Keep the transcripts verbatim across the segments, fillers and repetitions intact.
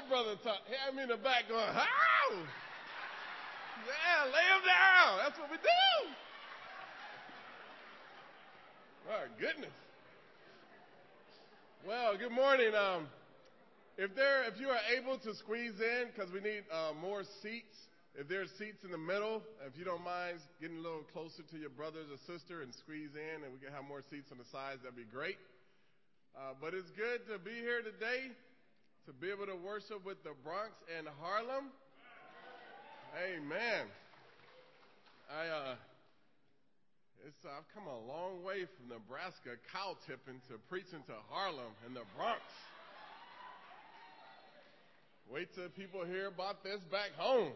that brother talk, had me in the back going, how? Yeah, lay him down. That's what we do. My goodness. Well, good morning. Um, if there, if you are able to squeeze in, because we need uh, more seats. If there's seats in the middle, if you don't mind getting a little closer to your brothers or sister and squeeze in, and we can have more seats on the sides, that'd be great. Uh, but it's good to be here today, to be able to worship with the Bronx and Harlem. Amen. I uh, it's uh, I've come a long way from Nebraska cow tipping to preaching to Harlem and the Bronx. Wait till people hear about this back home.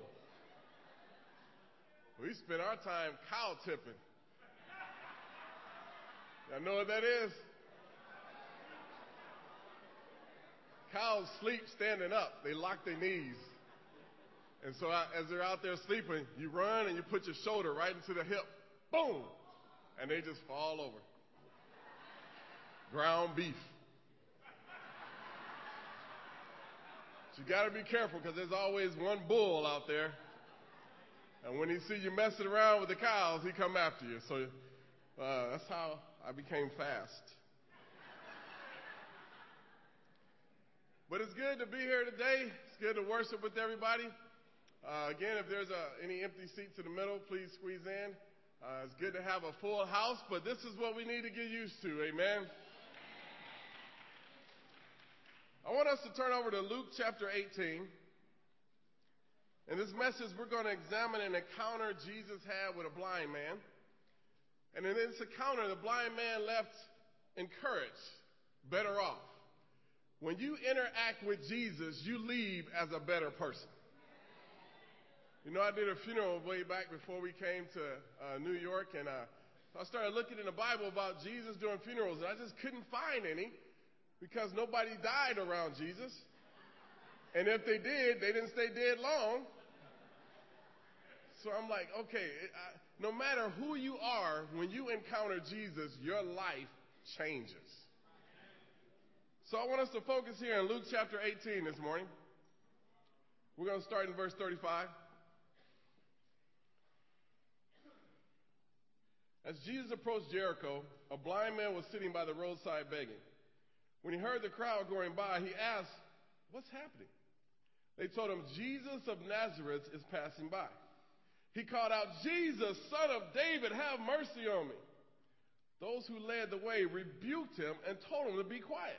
We spend our time cow tipping. Y'all know what that is? Cows sleep standing up. They lock their knees. And so I, as they're out there sleeping, you run and you put your shoulder right into the hip. Boom! And they just fall over. Ground beef. But you got to be careful because there's always one bull out there. And when he see you messing around with the cows, he come after you. So uh, that's how I became fast. But it's good to be here today. It's good to worship with everybody. Uh, again, if there's uh, any empty seats in the middle, please squeeze in. Uh, it's good to have a full house, but this is what we need to get used to. Amen. I want us to turn over to Luke chapter eighteen. In this message, we're going to examine an encounter Jesus had with a blind man. And in this encounter, the blind man left encouraged, better off. When you interact with Jesus, you leave as a better person. You know, I did a funeral way back before we came to uh, New York, and uh, I started looking in the Bible about Jesus doing funerals, and I just couldn't find any because nobody died around Jesus. And if they did, they didn't stay dead long. So I'm like, okay, I, no matter who you are, when you encounter Jesus, your life changes. So I want us to focus here in Luke chapter eighteen this morning. We're going to start in verse thirty-five. As Jesus approached Jericho, a blind man was sitting by the roadside begging. When he heard the crowd going by, he asked, "What's happening?" They told him, "Jesus of Nazareth is passing by." He called out, "Jesus, son of David, have mercy on me." Those who led the way rebuked him and told him to be quiet.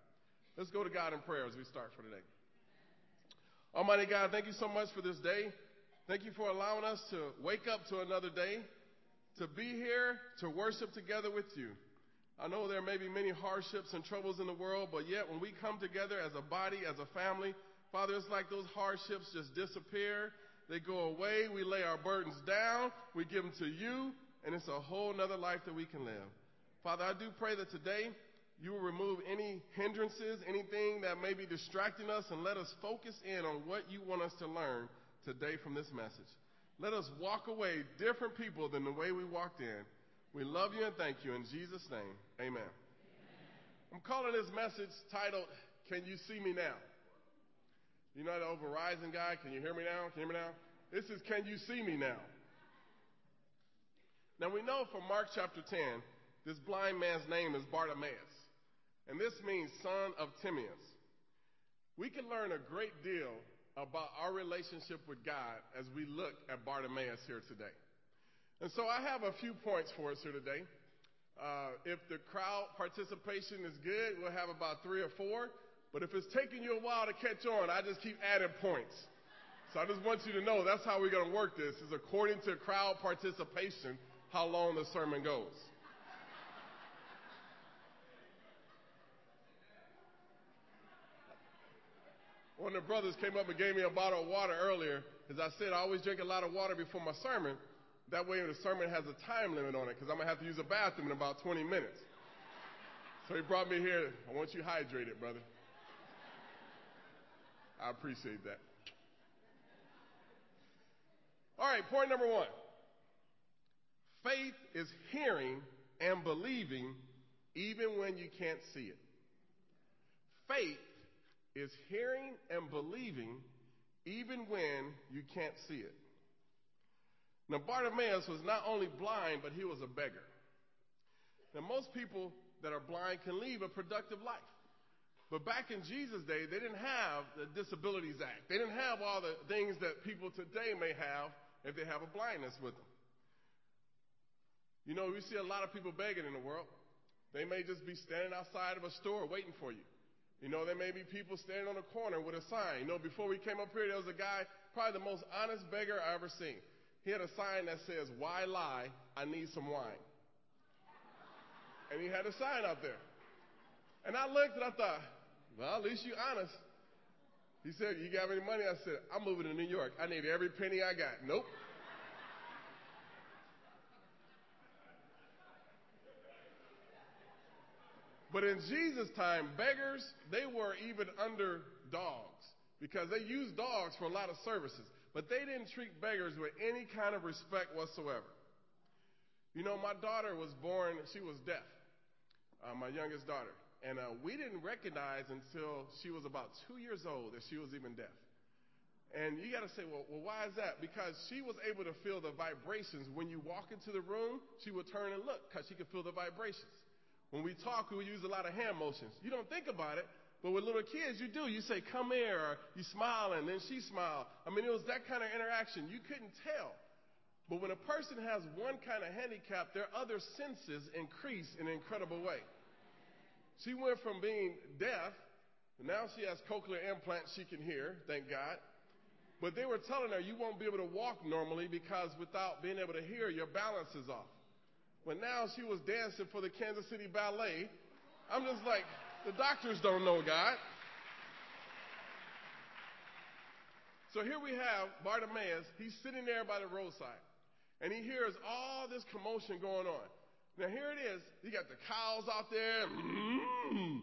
Let's go to God in prayer as we start for today. Almighty God, thank you so much for this day. Thank you for allowing us to wake up to another day, to be here, to worship together with you. I know there may be many hardships and troubles in the world, but yet when we come together as a body, as a family, Father, it's like those hardships just disappear. They go away. We lay our burdens down. We give them to you, and it's a whole nother life that we can live. Father, I do pray that today you will remove any hindrances, anything that may be distracting us, and let us focus in on what you want us to learn today from this message. Let us walk away different people than the way we walked in. We love you and thank you in Jesus' name. Amen. Amen. I'm calling this message titled, "Can You See Me Now?" You know that old Verizon guy, "Can you hear me now? Can you hear me now?" This is, "Can you see me now?" Now we know from Mark chapter ten, this blind man's name is Bartimaeus. And this means son of Timaeus. We can learn a great deal about our relationship with God as we look at Bartimaeus here today. And so I have a few points for us here today. Uh, if the crowd participation is good, we'll have about three or four. But if it's taking you a while to catch on, I just keep adding points. So I just want you to know that's how we're going to work this, is according to crowd participation, how long the sermon goes. One of the brothers came up and gave me a bottle of water earlier. As I said, I always drink a lot of water before my sermon. That way the sermon has a time limit on it because I'm going to have to use a bathroom in about twenty minutes. So he brought me here. I want you hydrated, brother. I appreciate that. All right, point number one. Faith is hearing and believing even when you can't see it. Faith is hearing and believing even when you can't see it. Now, Bartimaeus was not only blind, but he was a beggar. Now, most people that are blind can lead a productive life. But back in Jesus' day, they didn't have the Disabilities Act. They didn't have all the things that people today may have if they have a blindness with them. You know, we see a lot of people begging in the world. They may just be standing outside of a store waiting for you. You know, there may be people standing on a corner with a sign. You know, before we came up here, there was a guy, probably the most honest beggar I ever seen. He had a sign that says, "Why lie? I need some wine." And he had a sign out there. And I looked and I thought, well, at least you're honest. He said, "You got any money?" I said, "I'm moving to New York. I need every penny I got." Nope. But in Jesus' time, beggars, they were even under dogs because they used dogs for a lot of services. But they didn't treat beggars with any kind of respect whatsoever. You know, my daughter was born, she was deaf, uh, my youngest daughter. And uh, we didn't recognize until she was about two years old that she was even deaf. And you got to say, well, well, why is that? Because she was able to feel the vibrations. When you walk into the room, she would turn and look because she could feel the vibrations. When we talk, we use a lot of hand motions. You don't think about it, but with little kids, you do. You say, "Come here," or you smile, and then she smiled. I mean, it was that kind of interaction. You couldn't tell. But when a person has one kind of handicap, their other senses increase in an incredible way. She went from being deaf, and now she has cochlear implants she can hear, thank God. But they were telling her, "You won't be able to walk normally because without being able to hear, your balance is off." But now she was dancing for the Kansas City Ballet. I'm just like, the doctors don't know God. So here we have Bartimaeus. He's sitting there by the roadside, and he hears all this commotion going on. Now here it is. You got the cows out there. Mm-hmm.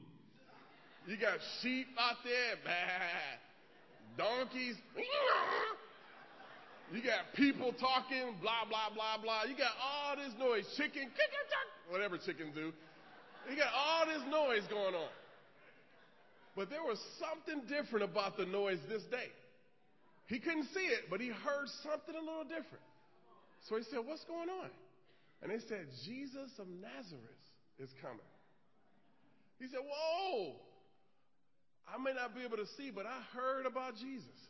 You got sheep out there. Bah. Donkeys. Mm-hmm. You got people talking, blah, blah, blah, blah. You got all this noise, chicken, whatever chickens do. You got all this noise going on. But there was something different about the noise this day. He couldn't see it, but he heard something a little different. So he said, "What's going on?" And they said, "Jesus of Nazareth is coming." He said, "Whoa, I may not be able to see, but I heard about Jesus.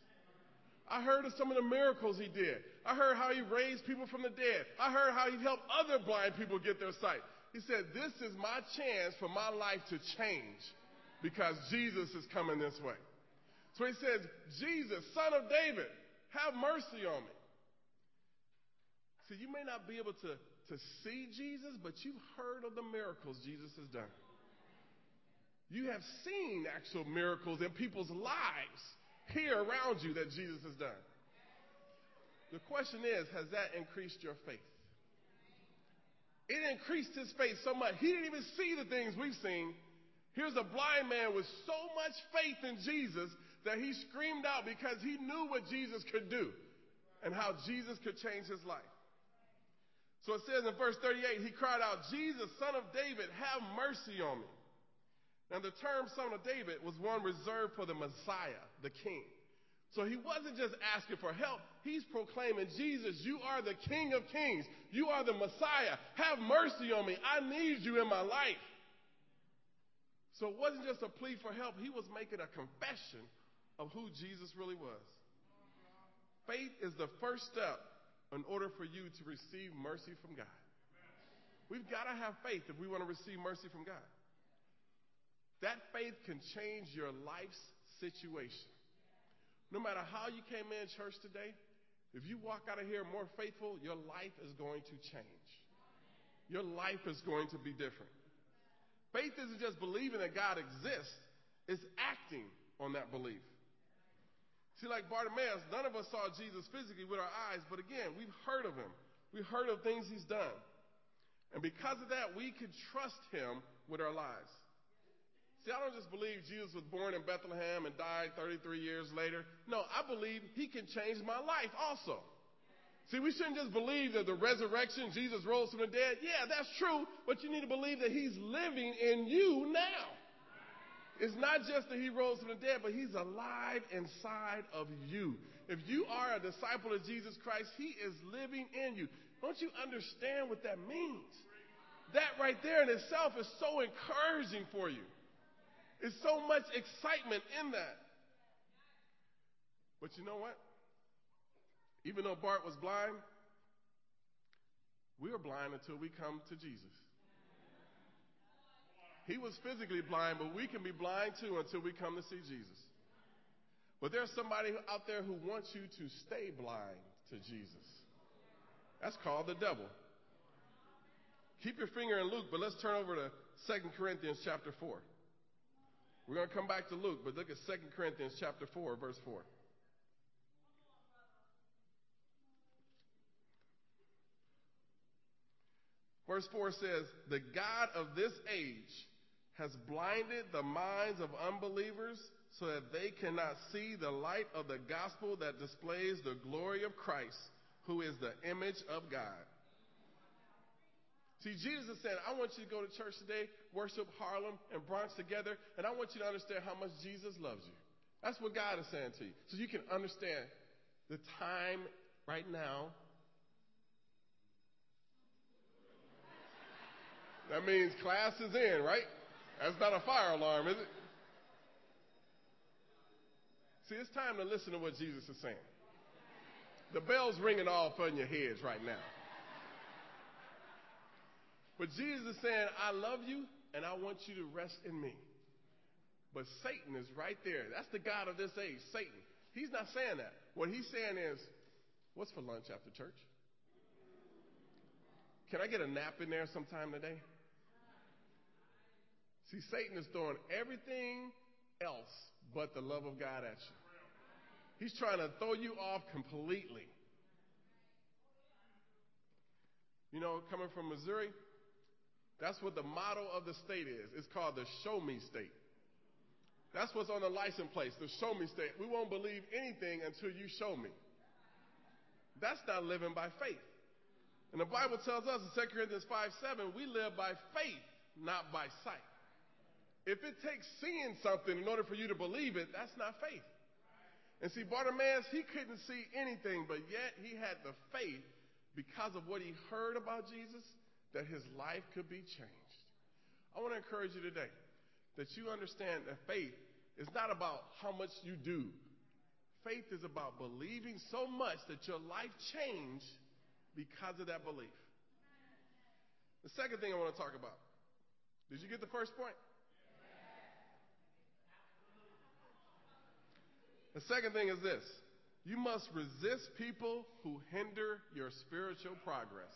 I heard of some of the miracles he did. I heard how he raised people from the dead. I heard how he helped other blind people get their sight." He said, "This is my chance for my life to change because Jesus is coming this way." So he says, "Jesus, Son of David, have mercy on me." So you may not be able to, to see Jesus, but you've heard of the miracles Jesus has done. You have seen actual miracles in people's lives here around you that Jesus has done. The question is, has that increased your faith? It increased his faith so much. He didn't even see the things we've seen. Here's a blind man with so much faith in Jesus that he screamed out because he knew what Jesus could do and how Jesus could change his life. So it says in verse thirty-eight, he cried out, "Jesus, Son of David, have mercy on me." Now, the term Son of David was one reserved for the Messiah, the King. So he wasn't just asking for help. He's proclaiming, "Jesus, you are the King of Kings. You are the Messiah. Have mercy on me. I need you in my life." So it wasn't just a plea for help. He was making a confession of who Jesus really was. Faith is the first step in order for you to receive mercy from God. We've got to have faith if we want to receive mercy from God. That faith can change your life's situation. No matter how you came in church today, if you walk out of here more faithful, your life is going to change. Your life is going to be different. Faith isn't just believing that God exists, it's acting on that belief. See, like Bartimaeus, none of us saw Jesus physically with our eyes, but again, we've heard of him. We've heard of things he's done. And because of that, we can trust him with our lives. See, I don't just believe Jesus was born in Bethlehem and died thirty-three years later. No, I believe he can change my life also. See, we shouldn't just believe that the resurrection, Jesus rose from the dead. Yeah, that's true, but you need to believe that he's living in you now. It's not just that he rose from the dead, but he's alive inside of you. If you are a disciple of Jesus Christ, he is living in you. Don't you understand what that means? That right there in itself is so encouraging for you. There's so much excitement in that. But you know what? Even though Bart was blind, we are blind until we come to Jesus. He was physically blind, but we can be blind too until we come to see Jesus. But there's somebody out there who wants you to stay blind to Jesus. That's called the devil. Keep your finger in Luke, but let's turn over to Second Corinthians chapter four. We're going to come back to Luke, but look at Second Corinthians chapter four, verse four. Verse four says, "The God of this age has blinded the minds of unbelievers so that they cannot see the light of the gospel that displays the glory of Christ, who is the image of God." See, Jesus is saying, I want you to go to church today, worship Harlem and Bronx together, and I want you to understand how much Jesus loves you. That's what God is saying to you. So you can understand the time right now. That means class is in, right? That's not a fire alarm, is it? See, it's time to listen to what Jesus is saying. The bell's ringing off on your heads right now. But Jesus is saying, I love you, and I want you to rest in me. But Satan is right there. That's the God of this age, Satan. He's not saying that. What he's saying is, what's for lunch after church? Can I get a nap in there sometime today? See, Satan is throwing everything else but the love of God at you. He's trying to throw you off completely. You know, coming from Missouri, that's what the motto of the state is. It's called the Show Me State. That's what's on the license plate, the Show Me State. We won't believe anything until you show me. That's not living by faith. And the Bible tells us in Second Corinthians five seven, we live by faith, not by sight. If it takes seeing something in order for you to believe it, that's not faith. And see, Bartimaeus, he couldn't see anything, but yet he had the faith because of what he heard about Jesus that his life could be changed. I want to encourage you today that you understand that faith is not about how much you do. Faith is about believing so much that your life changed because of that belief. The second thing I want to talk about. Did you get the first point? The second thing is this. You must resist people who hinder your spiritual progress.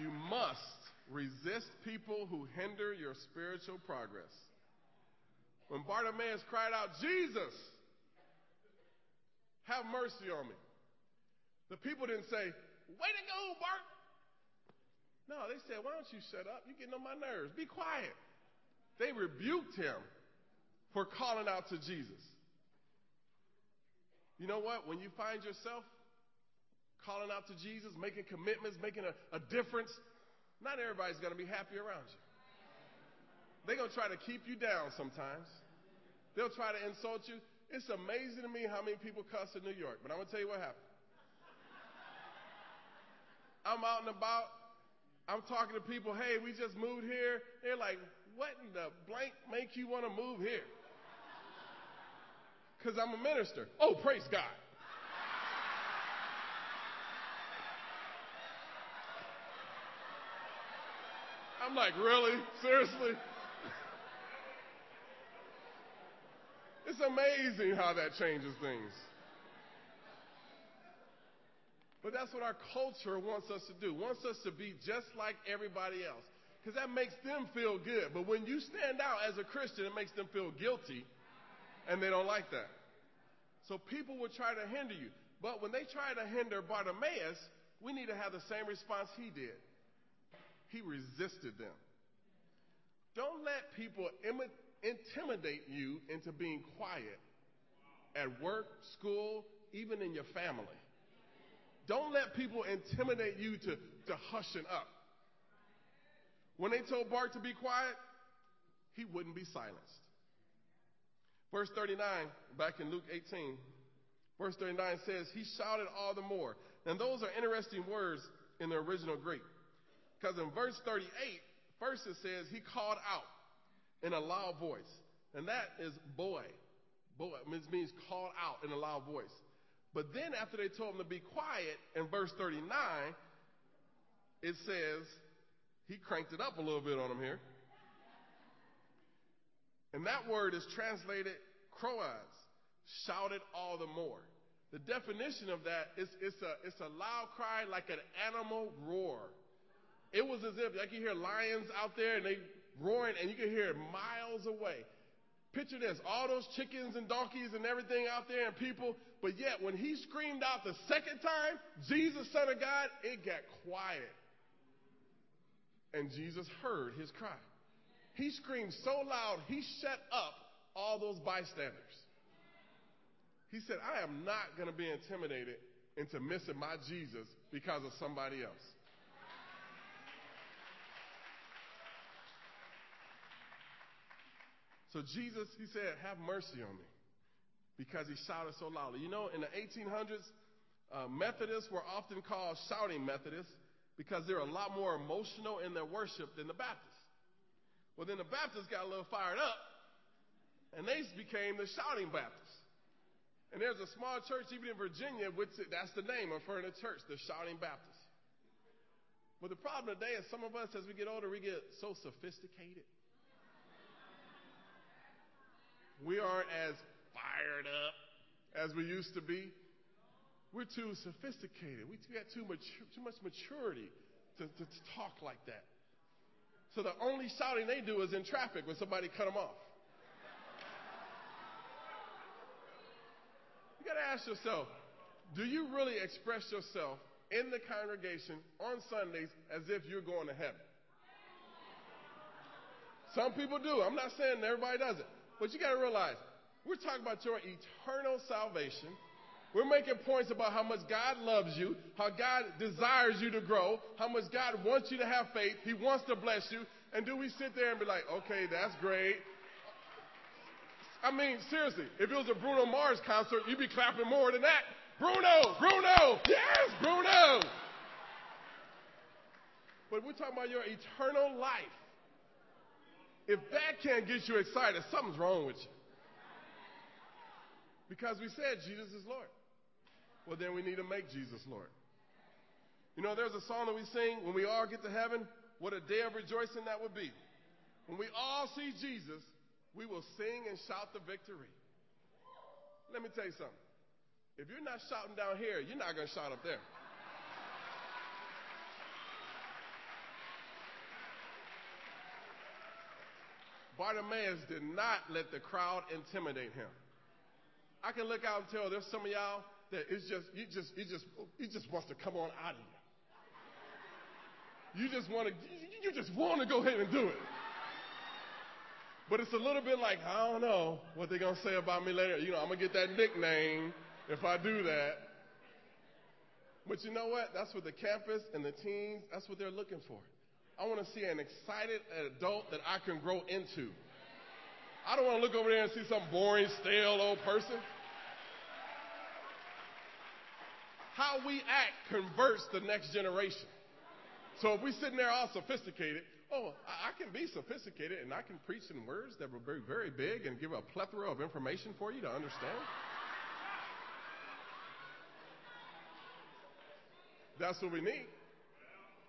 You must resist people who hinder your spiritual progress. When Bartimaeus cried out, "Jesus, have mercy on me," the people didn't say, "Way to go, Bart." No, they said, "Why don't you shut up? You're getting on my nerves. Be quiet." They rebuked him for calling out to Jesus. You know what? When you find yourself calling out to Jesus, making commitments, making a, a difference, not everybody's going to be happy around you. They're going to try to keep you down sometimes. They'll try to insult you. It's amazing to me how many people cuss in New York, but I'm going to tell you what happened. I'm out and about. I'm talking to people, "Hey, we just moved here." They're like, "What in the blank make you want to move here?" Because I'm a minister. "Oh, praise God." I'm like, really? Seriously? It's amazing how that changes things. But that's what our culture wants us to do, wants us to be just like everybody else. because that makes them feel good. But when you stand out as a Christian, it makes them feel guilty, and they don't like that. So people will try to hinder you. But when they try to hinder Bartimaeus, we need to have the same response he did. He resisted them. Don't let people imi- intimidate you into being quiet at work, school, even in your family. Don't let people intimidate you to, to hushing up. When they told Bart to be quiet, he wouldn't be silenced. Verse thirty-nine, back in Luke eighteen, verse thirty-nine says, he shouted all the more. And those are interesting words in the original Greek. Because in verse thirty-eight, first it says he called out in a loud voice. And that is boy. Boy means called out in a loud voice. But then after they told him to be quiet, in verse thirty-nine, it says he cranked it up a little bit on him here. And that word is translated "kroas," shouted all the more. The definition of that is it's a, it's a loud cry like an animal roar. It was as if, like you hear lions out there and they roaring and you can hear it miles away. Picture this, all those chickens and donkeys and everything out there and people, but yet when he screamed out the second time, Jesus, Son of God, it got quiet. And Jesus heard his cry. He screamed so loud, he shut up all those bystanders. He said, I am not going to be intimidated into missing my Jesus because of somebody else. So Jesus, he said, have mercy on me because he shouted so loudly. You know, in the eighteen hundreds, uh, Methodists were often called shouting Methodists because they're a lot more emotional in their worship than the Baptists. Well, then the Baptists got a little fired up, and they became the shouting Baptists. And there's a small church even in Virginia, which that's the name of her church, the Shouting Baptists. But the problem today is some of us, as we get older, we get so sophisticated. We aren't as fired up as we used to be. We're too sophisticated. We got too much, too much maturity to, to, to talk like that. So the only shouting they do is in traffic when somebody cut them off. You got to ask yourself, do you really express yourself in the congregation on Sundays as if you're going to heaven? Some people do. I'm not saying everybody does it. But you got to realize, we're talking about your eternal salvation. We're making points about how much God loves you, how God desires you to grow, how much God wants you to have faith. He wants to bless you. And do we sit there and be like, okay, that's great. I mean, seriously, if it was a Bruno Mars concert, you'd be clapping more than that. Bruno, Bruno, yes, Bruno. But we're talking about your eternal life. If that can't get you excited, something's wrong with you. Because we said Jesus is Lord. Well, then we need to make Jesus Lord. You know, there's a song that we sing, when we all get to heaven, what a day of rejoicing that would be. When we all see Jesus, we will sing and shout the victory. Let me tell you something. If you're not shouting down here, you're not going to shout up there. Bartimaeus did not let the crowd intimidate him. I can look out and tell there's some of y'all that it's just you just you just you just wants to come on out of you. You just want to you just want to go ahead and do it. But it's a little bit like, I don't know what they're gonna say about me later. You know, I'm gonna get that nickname if I do that. But you know what? That's what the campus and the teens, that's what they're looking for. I want to see an excited adult that I can grow into. I don't want to look over there and see some boring, stale old person. How we act converts the next generation. So if we're sitting there all sophisticated, oh, I can be sophisticated and I can preach in words that were very, very big and give a plethora of information for you to understand. That's what we need.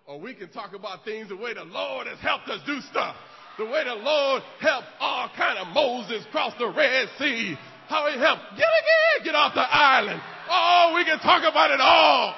Or we can talk about things the way the Lord has helped us do stuff. The way the Lord helped all kind of Moses cross the Red Sea. How he helped Gilligan get off the island. Oh, we can talk about it all.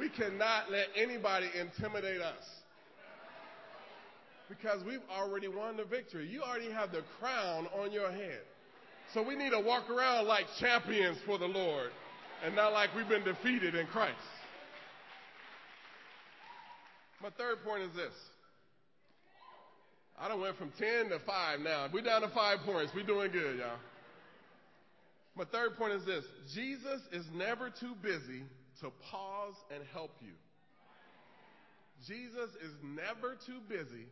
We cannot let anybody intimidate us because we've already won the victory. You already have the crown on your head. So we need to walk around like champions for the Lord and not like we've been defeated in Christ. My third point is this. I done went from ten to five now. We're down to five points. We're doing good, y'all. My third point is this. Jesus is never too busy to pause and help you. Jesus is never too busy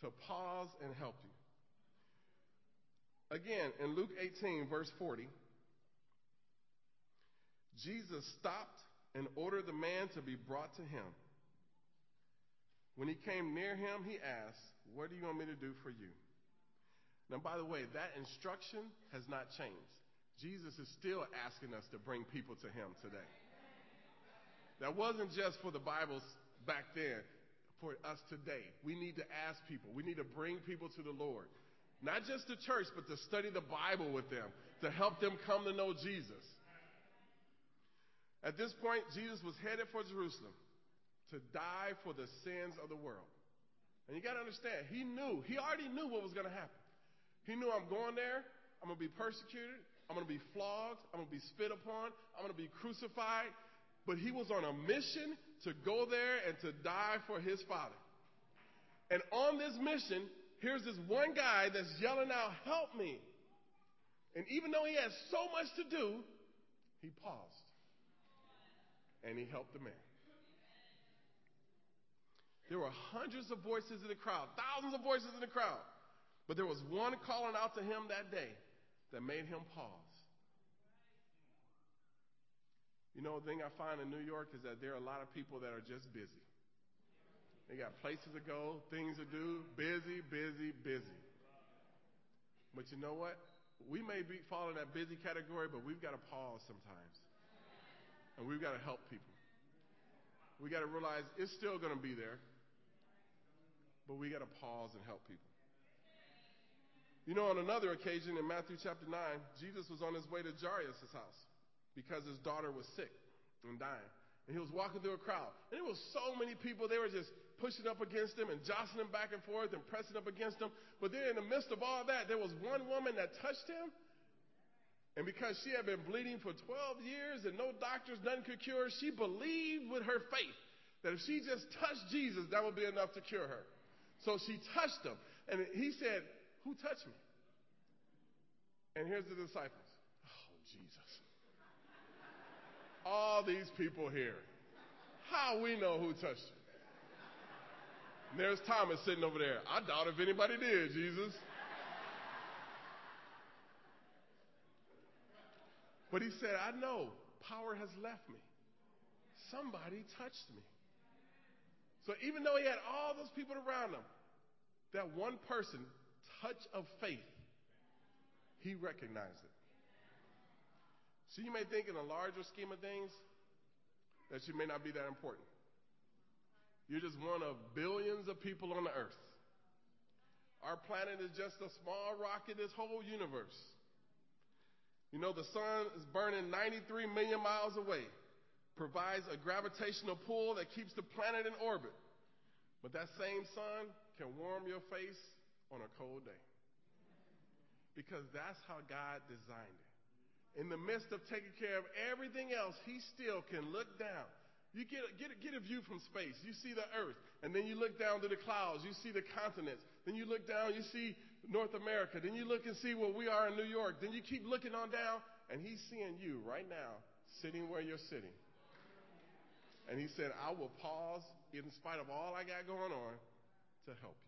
to pause and help you. Again, in Luke eighteen, verse forty, Jesus stopped and ordered the man to be brought to him. When he came near him, he asked, "What do you want me to do for you?" Now, by the way, that instruction has not changed. Jesus is still asking us to bring people to him today. That wasn't just for the Bibles back then, for us today. We need to ask people. We need to bring people to the Lord. Not just the church, but to study the Bible with them, to help them come to know Jesus. At this point, Jesus was headed for Jerusalem to die for the sins of the world. And you got to understand, he knew. He already knew what was going to happen. He knew, I'm going there. I'm going to be persecuted. I'm going to be flogged. I'm going to be spit upon. I'm going to be crucified. But he was on a mission to go there and to die for his Father. And on this mission, here's this one guy that's yelling out, "Help me." And even though he had so much to do, he paused. And he helped the man. There were hundreds of voices in the crowd, thousands of voices in the crowd. But there was one calling out to him that day that made him pause. You know, the thing I find in New York is that there are a lot of people that are just busy. They got places to go, things to do, busy, busy, busy. But you know what? We may be falling in that busy category, but we've got to pause sometimes. And we've got to help people. We've got to realize it's still going to be there. But we got to pause and help people. You know, on another occasion in Matthew chapter nine, Jesus was on his way to Jairus' house because his daughter was sick and dying. And he was walking through a crowd. And there were so many people, they were just pushing up against him and jostling him back and forth and pressing up against him. But then in the midst of all that, there was one woman that touched him. And because she had been bleeding for twelve years and no doctors, nothing could cure her, she believed with her faith that if she just touched Jesus, that would be enough to cure her. So she touched him. And he said, "Who touched me?" And here's the disciples. "Oh, Jesus. All these people here. How we know who touched you?" And there's Thomas sitting over there. "I doubt if anybody did, Jesus." But he said, "I know, power has left me. Somebody touched me." So even though he had all those people around him, that one person, touch of faith, he recognized it. So you may think in a larger scheme of things that you may not be that important. You're just one of billions of people on the earth. Our planet is just a small rock in this whole universe. You know, the sun is burning ninety-three million miles away, provides a gravitational pull that keeps the planet in orbit. But that same sun can warm your face on a cold day. Because that's how God designed it. In the midst of taking care of everything else, he still can look down. You get a, get a, get a view from space. You see the earth, and then you look down to the clouds. You see the continents. Then you look down, you see North America. Then you look and see where we are in New York. Then you keep looking on down, and he's seeing you right now, sitting where you're sitting. And he said, "I will pause in spite of all I got going on to help you."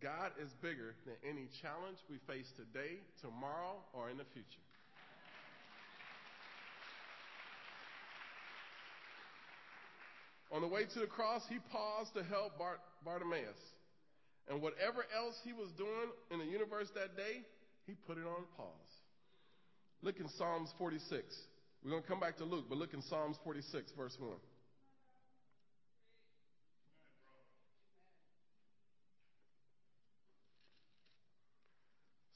God is bigger than any challenge we face today, tomorrow, or in the future. On the way to the cross, he paused to help Bart- Bartimaeus. And whatever else he was doing in the universe that day, he put it on pause. Look in Psalms forty-six. We're going to come back to Luke, but look in Psalms forty-six, verse one.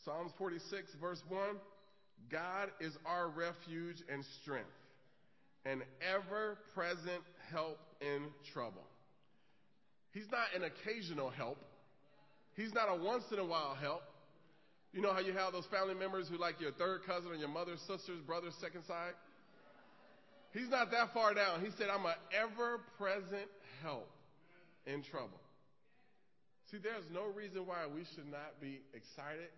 Psalms forty-six, verse one, God is our refuge and strength, an ever-present help in trouble. He's not an occasional help. He's not a once-in-a-while help. You know how you have those family members who like your third cousin or your mother's sister's brother's second side? He's not that far down. He said, I'm an ever-present help in trouble. See, there's no reason why we should not be excited,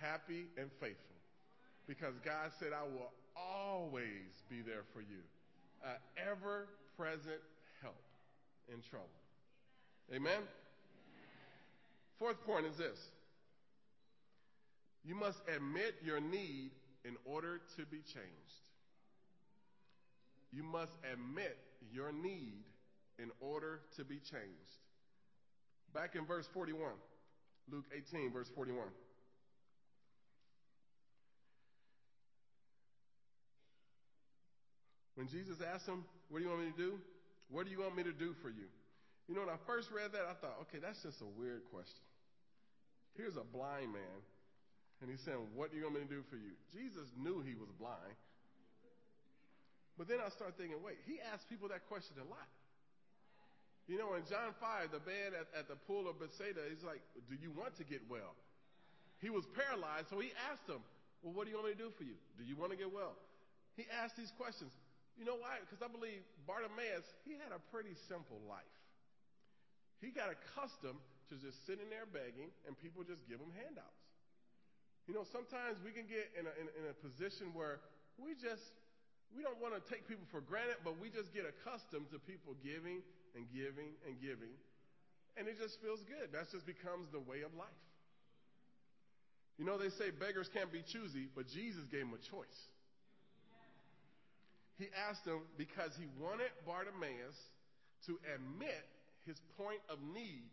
happy, and faithful. Because God said, I will always be there for you. An ever-present help in trouble. Amen? Amen? Fourth point is this. You must admit your need in order to be changed. You must admit your need in order to be changed. Back in verse forty-one, Luke eighteen, verse forty-one. When Jesus asked him, what do you want me to do? What do you want me to do for you? You know, when I first read that, I thought, okay, that's just a weird question. Here's a blind man, and he's saying, what do you want me to do for you? Jesus knew he was blind. But then I started thinking, wait, he asked people that question a lot. You know, in John five, the man at, at the pool of Bethsaida, he's like, do you want to get well? He was paralyzed, so he asked him, well, what do you want me to do for you? Do you want to get well? He asked these questions. You know why? Because I believe Bartimaeus, he had a pretty simple life. He got accustomed to just sitting there begging, and people just give him handouts. You know, sometimes we can get in a, in, in a position where we just... We don't want to take people for granted, but we just get accustomed to people giving and giving and giving, and it just feels good. That just becomes the way of life. You know, they say beggars can't be choosy, but Jesus gave them a choice. He asked them because he wanted Bartimaeus to admit his point of need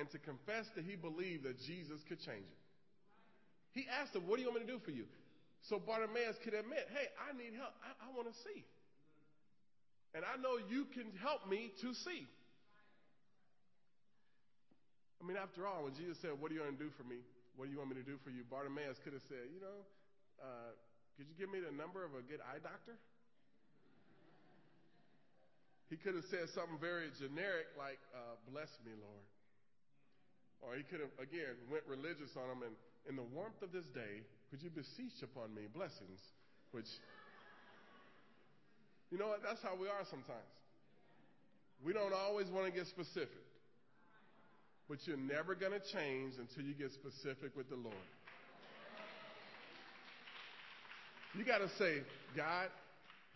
and to confess that he believed that Jesus could change it. He asked him, what do you want me to do for you? So Bartimaeus could admit, hey, I need help. I, I want to see. And I know you can help me to see. I mean, after all, when Jesus said, what do you want to do for me? What do you want me to do for you? Bartimaeus could have said, you know, uh, could you give me the number of a good eye doctor? He could have said something very generic like, uh, bless me, Lord. Or he could have, again, went religious on him and, in the warmth of this day, could you beseech upon me blessings? Which, you know what? That's how we are sometimes. We don't always want to get specific. But you're never going to change until you get specific with the Lord. You got to say, God,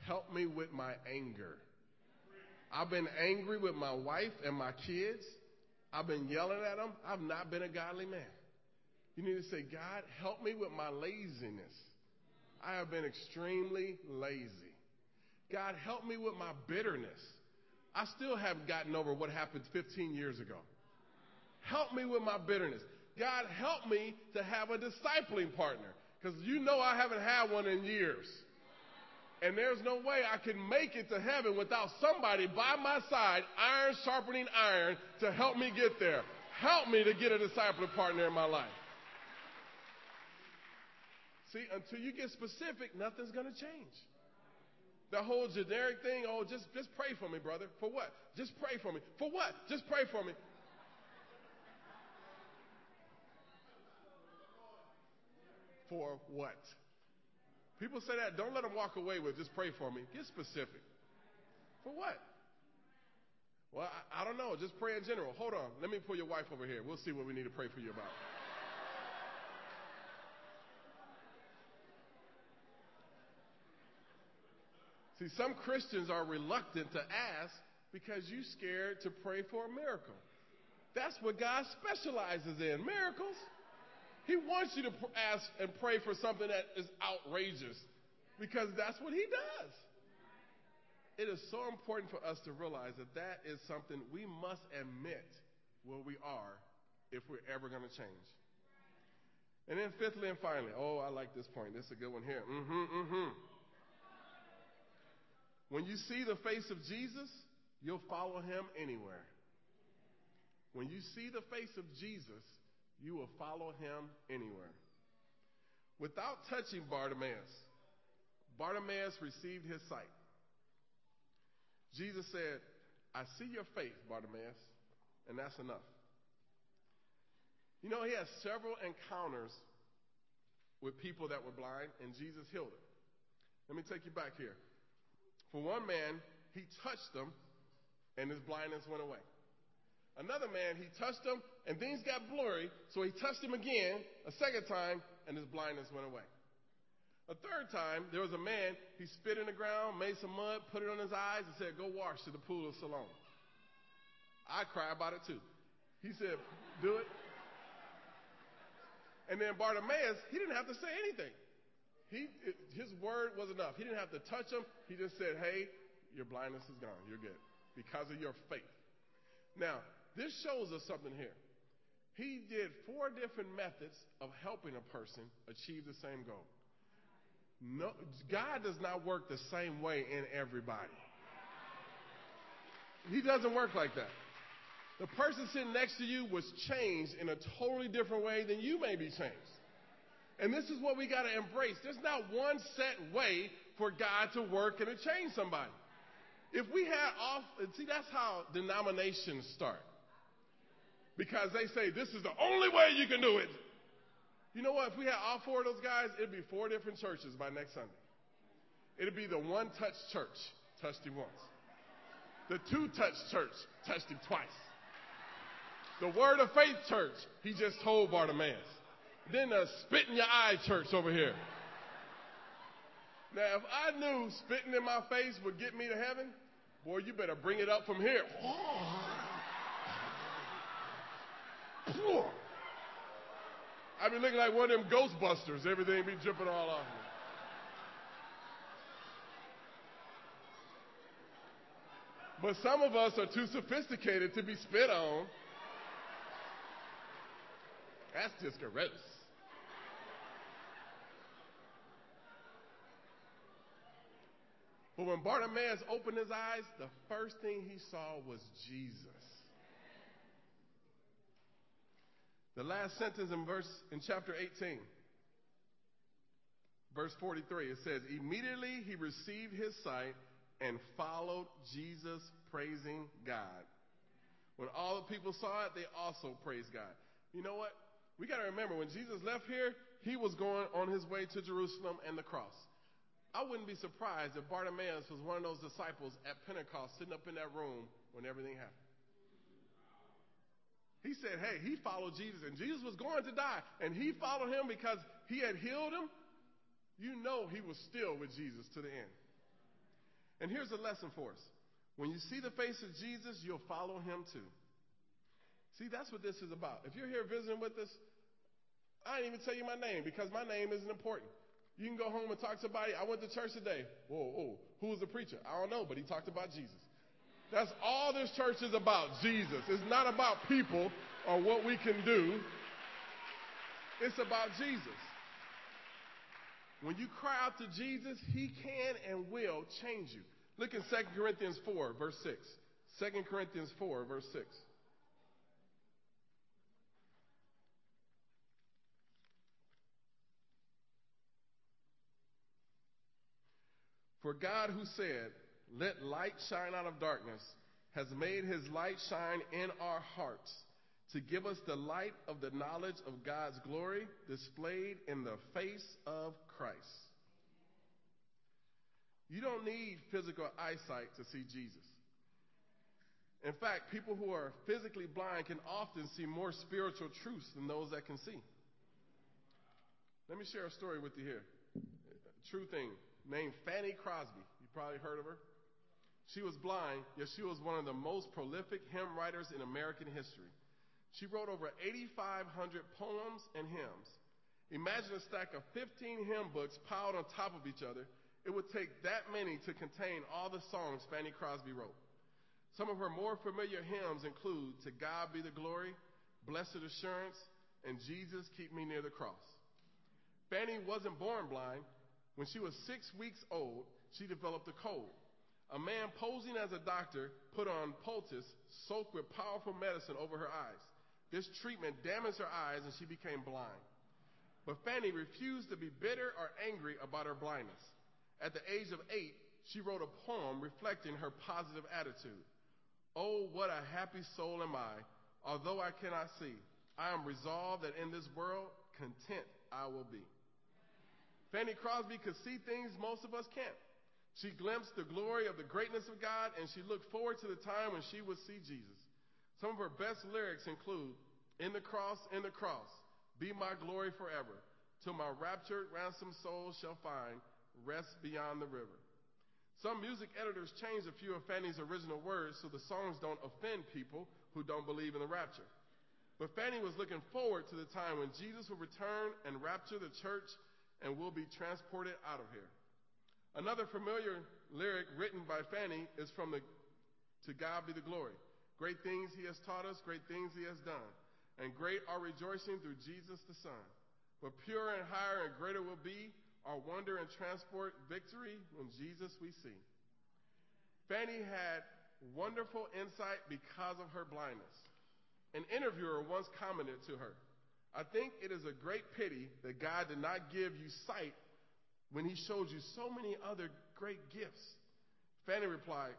help me with my anger. I've been angry with my wife and my kids. I've been yelling at them. I've not been a godly man. You need to say, God, help me with my laziness. I have been extremely lazy. God, help me with my bitterness. I still haven't gotten over what happened fifteen years ago. Help me with my bitterness. God, help me to have a discipling partner, because you know I haven't had one in years. And there's no way I can make it to heaven without somebody by my side, iron sharpening iron, to help me get there. Help me to get a discipling partner in my life. See, until you get specific, nothing's going to change. The whole generic thing, oh, just, just pray for me, brother. For what? Just pray for me. For what? Just pray for me. For what? People say that. Don't let them walk away with just pray for me. Get specific. For what? Well, I, I don't know. Just pray in general. Hold on. Let me pull your wife over here. We'll see what we need to pray for you about. See, some Christians are reluctant to ask because you're scared to pray for a miracle. That's what God specializes in, miracles. He wants you to ask and pray for something that is outrageous because that's what he does. It is so important for us to realize that that is something we must admit where we are if we're ever going to change. And then fifthly and finally, oh, I like this point. This is a good one here. Mm-hmm, mm-hmm. When you see the face of Jesus, you'll follow him anywhere. When you see the face of Jesus, you will follow him anywhere. without touching Bartimaeus. Bartimaeus received his sight. Jesus said, I see your faith, Bartimaeus, and that's enough. You know, he had several encounters with people that were blind, and Jesus healed them. Let me take you back here. For one man, he touched them, and his blindness went away. Another man, he touched him, and things got blurry, so he touched him again a second time, and his blindness went away. A third time, there was a man, he spit in the ground, made some mud, put it on his eyes, and said, go wash to the pool of Siloam. I cry about it, too. He said, do it. And then Bartimaeus, he didn't have to say anything. He, his word was enough. He didn't have to touch him. He just said, hey, your blindness is gone. You're good because of your faith. Now, this shows us something here. He did four different methods of helping a person achieve the same goal. No, God does not work the same way in everybody. He doesn't work like that. The person sitting next to you was changed in a totally different way than you may be changed. And this is what we got to embrace. There's not one set way for God to work and to change somebody. If we had off, see, that's how denominations start. Because they say, this is the only way you can do it. You know what? If we had all four of those guys, it'd be four different churches by next Sunday. It'd be the one-touch church, touched him once. The two-touch church, touched him twice. The Word of Faith church, he just told Bartimaeus. Then the spit in your eye church over here. Now, if I knew spitting in my face would get me to heaven, boy, you better bring it up from here. I'd be looking like one of them Ghostbusters. Everything be dripping all off me. But some of us are too sophisticated to be spit on. That's just gross. But when Bartimaeus opened his eyes, the first thing he saw was Jesus. The last sentence in verse in chapter eighteen, verse forty-three, it says, immediately he received his sight and followed Jesus, praising God. When all the people saw it, they also praised God. You know what? We got to remember, when Jesus left here, he was going on his way to Jerusalem and the cross. I wouldn't be surprised if Bartimaeus was one of those disciples at Pentecost sitting up in that room when everything happened. He said, hey, he followed Jesus, and Jesus was going to die, and he followed him because he had healed him. You know he was still with Jesus to the end. And here's a lesson for us. When you see the face of Jesus, you'll follow him too. See, that's what this is about. If you're here visiting with us, I didn't even tell you my name because my name isn't important. You can go home and talk to somebody. I went to church today. Whoa, whoa. Who was the preacher? I don't know, but he talked about Jesus. That's all this church is about, Jesus. It's not about people or what we can do. It's about Jesus. When you cry out to Jesus, he can and will change you. Look in Second Corinthians four, verse six. Second Corinthians four, verse six. For God who said, let light shine out of darkness, has made his light shine in our hearts to give us the light of the knowledge of God's glory displayed in the face of Christ. You don't need physical eyesight to see Jesus. In fact, people who are physically blind can often see more spiritual truths than those that can see. Let me share a story with you here. A true thing. Named Fanny Crosby. You probably heard of her. She was blind, yet she was one of the most prolific hymn writers in American history. She wrote over eighty-five hundred poems and hymns. Imagine a stack of fifteen hymn books piled on top of each other. It would take that many to contain all the songs Fanny Crosby wrote. Some of her more familiar hymns include To God Be the Glory, Blessed Assurance, and Jesus Keep Me Near the Cross. Fanny wasn't born blind. When she was six weeks old, she developed a cold. A man posing as a doctor put on poultice soaked with powerful medicine over her eyes. This treatment damaged her eyes and she became blind. But Fanny refused to be bitter or angry about her blindness. At the age of eight, she wrote a poem reflecting her positive attitude. Oh, what a happy soul am I, although I cannot see. I am resolved that in this world, content I will be. Fanny Crosby could see things most of us can't. She glimpsed the glory of the greatness of God, and she looked forward to the time when she would see Jesus. Some of her best lyrics include, In the cross, in the cross, be my glory forever, till my raptured, ransomed soul shall find rest beyond the river. Some music editors changed a few of Fanny's original words so the songs don't offend people who don't believe in the rapture. But Fanny was looking forward to the time when Jesus will return and rapture the church and will be transported out of here. Another familiar lyric written by Fanny is from the To God Be the Glory. Great things he has taught us, great things he has done, and great are rejoicing through Jesus the Son. But purer and higher and greater will be our wonder and transport victory when Jesus we see. Fanny had wonderful insight because of her blindness. An interviewer once commented to her, I think it is a great pity that God did not give you sight when he showed you so many other great gifts. Fanny replied,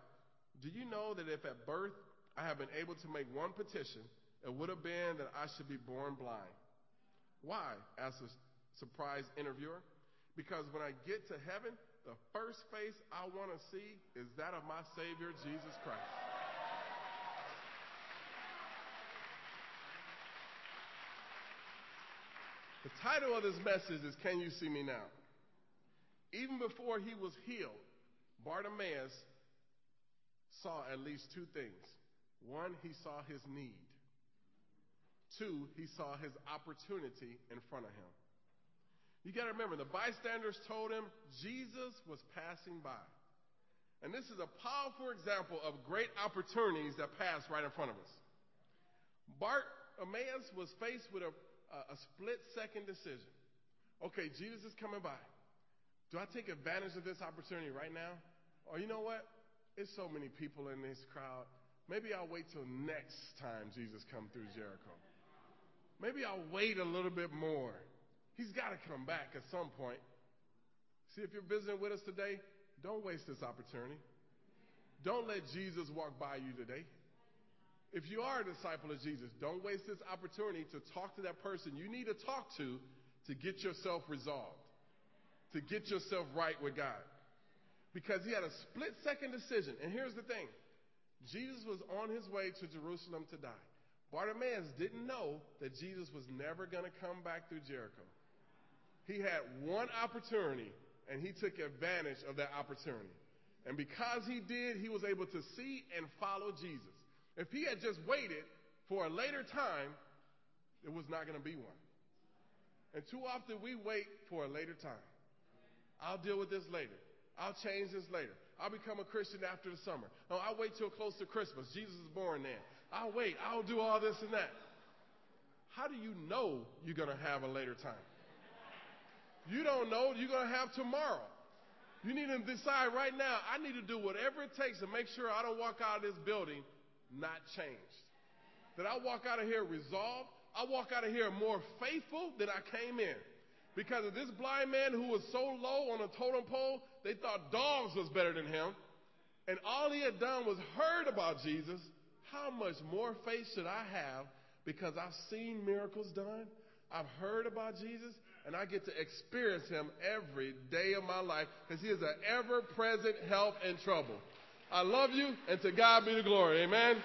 do you know that if at birth I had been able to make one petition, it would have been that I should be born blind? Why? Asked the surprised interviewer. Because when I get to heaven, the first face I want to see is that of my Savior, Jesus Christ. The title of this message is Can You See Me Now? Even before he was healed, Bartimaeus saw at least two things. One, he saw his need. Two, he saw his opportunity in front of him. You got to remember, the bystanders told him Jesus was passing by. And this is a powerful example of great opportunities that pass right in front of us. Bartimaeus was faced with a, a split-second decision. Okay, Jesus is coming by. Do I take advantage of this opportunity right now? Or you know what? There's so many people in this crowd. Maybe I'll wait till next time Jesus comes through Jericho. Maybe I'll wait a little bit more. He's got to come back at some point. See, if you're visiting with us today, don't waste this opportunity. Don't let Jesus walk by you today. If you are a disciple of Jesus, don't waste this opportunity to talk to that person you need to talk to to get yourself resolved, to get yourself right with God. Because he had a split-second decision. And here's the thing. Jesus was on his way to Jerusalem to die. Bartimaeus didn't know that Jesus was never going to come back through Jericho. He had one opportunity, and he took advantage of that opportunity. And because he did, he was able to see and follow Jesus. If he had just waited for a later time, there was not going to be one. And too often we wait for a later time. I'll deal with this later. I'll change this later. I'll become a Christian after the summer. No, I'll wait till close to Christmas. Jesus is born then. I'll wait. I'll do all this and that. How do you know you're going to have a later time? You don't know you're going to have tomorrow. You need to decide right now, I need to do whatever it takes to make sure I don't walk out of this building not changed. That I walk out of here resolved. I walk out of here more faithful than I came in. Because of this blind man who was so low on a totem pole, they thought dogs was better than him. And all he had done was heard about Jesus. How much more faith should I have because I've seen miracles done? I've heard about Jesus, and I get to experience him every day of my life because he is an ever-present help in trouble. I love you, and to God be the glory. Amen.